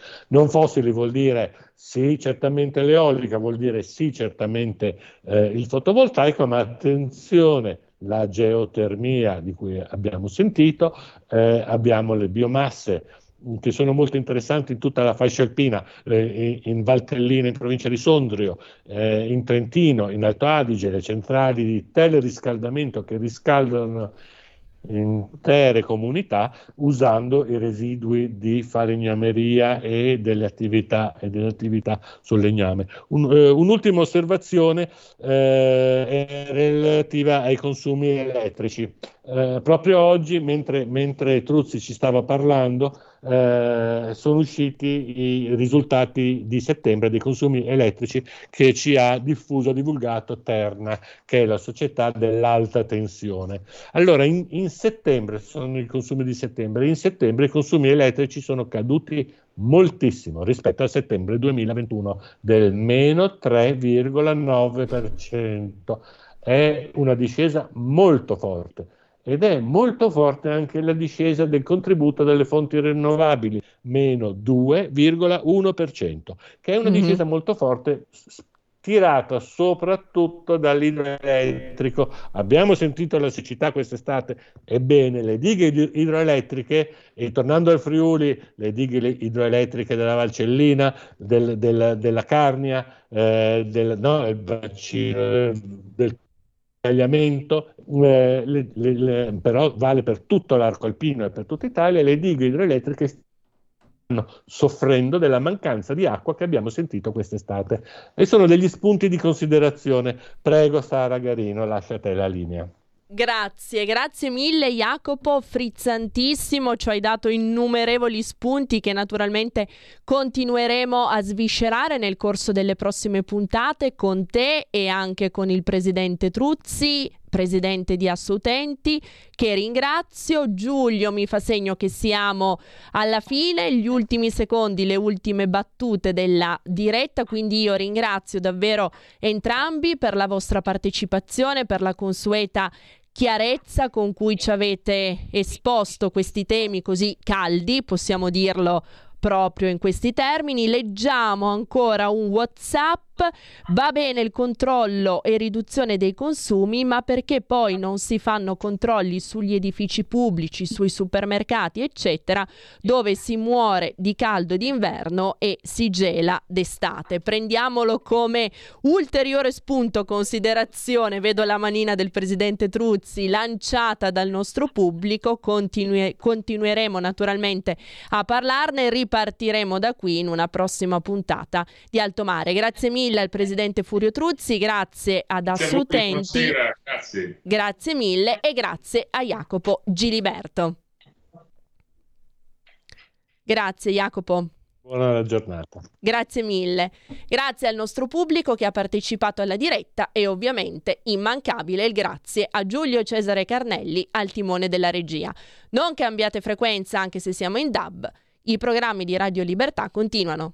Vuol dire sì certamente l'eolica, vuol dire sì certamente il fotovoltaico, ma attenzione, la geotermia di cui abbiamo sentito, abbiamo le biomasse che sono molto interessanti in tutta la fascia alpina, in Valtellina, in provincia di Sondrio, in Trentino, in Alto Adige, le centrali di teleriscaldamento che riscaldano intere comunità usando i residui di falegnameria e delle attività sul legname. Un'ultima osservazione è relativa ai consumi elettrici. Proprio oggi, mentre Truzzi ci stava parlando, sono usciti i risultati di settembre dei consumi elettrici che ci ha divulgato Terna, che è la società dell'alta tensione. Allora, in settembre sono i consumi di settembre. In settembre i consumi elettrici sono caduti moltissimo rispetto a settembre 2021, del meno 3,9%. È una discesa molto forte. Ed è molto forte anche la discesa del contributo delle fonti rinnovabili, meno 2,1%, che è una discesa molto forte, tirata soprattutto dall'idroelettrico. Abbiamo sentito la siccità quest'estate, ebbene le dighe idroelettriche, e tornando al Friuli, le dighe idroelettriche della Valcellina, della Carnia, il bacino del tagliamento, però vale per tutto l'arco alpino e per tutta Italia, le dighe idroelettriche stanno soffrendo della mancanza di acqua che abbiamo sentito quest'estate. E sono degli spunti di considerazione. Prego Sara Garino, lascia a te la linea. Grazie, grazie mille Jacopo, frizzantissimo, ci hai dato innumerevoli spunti che naturalmente continueremo a sviscerare nel corso delle prossime puntate con te e anche con il presidente Truzzi, presidente di Assoutenti, che ringrazio. Giulio mi fa segno che siamo alla fine, gli ultimi secondi, le ultime battute della diretta, quindi io ringrazio davvero entrambi per la vostra partecipazione, per la consueta chiarezza con cui ci avete esposto questi temi così caldi, possiamo dirlo proprio in questi termini. Leggiamo ancora un WhatsApp. Va bene il controllo e riduzione dei consumi, ma perché poi non si fanno controlli sugli edifici pubblici, sui supermercati, eccetera, dove si muore di caldo d'inverno e si gela d'estate. Prendiamolo come ulteriore spunto, considerazione, vedo la manina del presidente Truzzi lanciata dal nostro pubblico, continueremo naturalmente a parlarne, ripartiremo da qui in una prossima puntata di Alto Mare. Grazie mille al presidente Furio Truzzi, grazie ad Assoutenti, grazie mille e grazie a Jacopo Giliberto. Grazie Jacopo. Buona giornata. Grazie mille. Grazie al nostro pubblico che ha partecipato alla diretta e ovviamente immancabile il grazie a Giulio Cesare Carnelli al timone della regia. Non cambiate frequenza anche se siamo in DAB, i programmi di Radio Libertà continuano.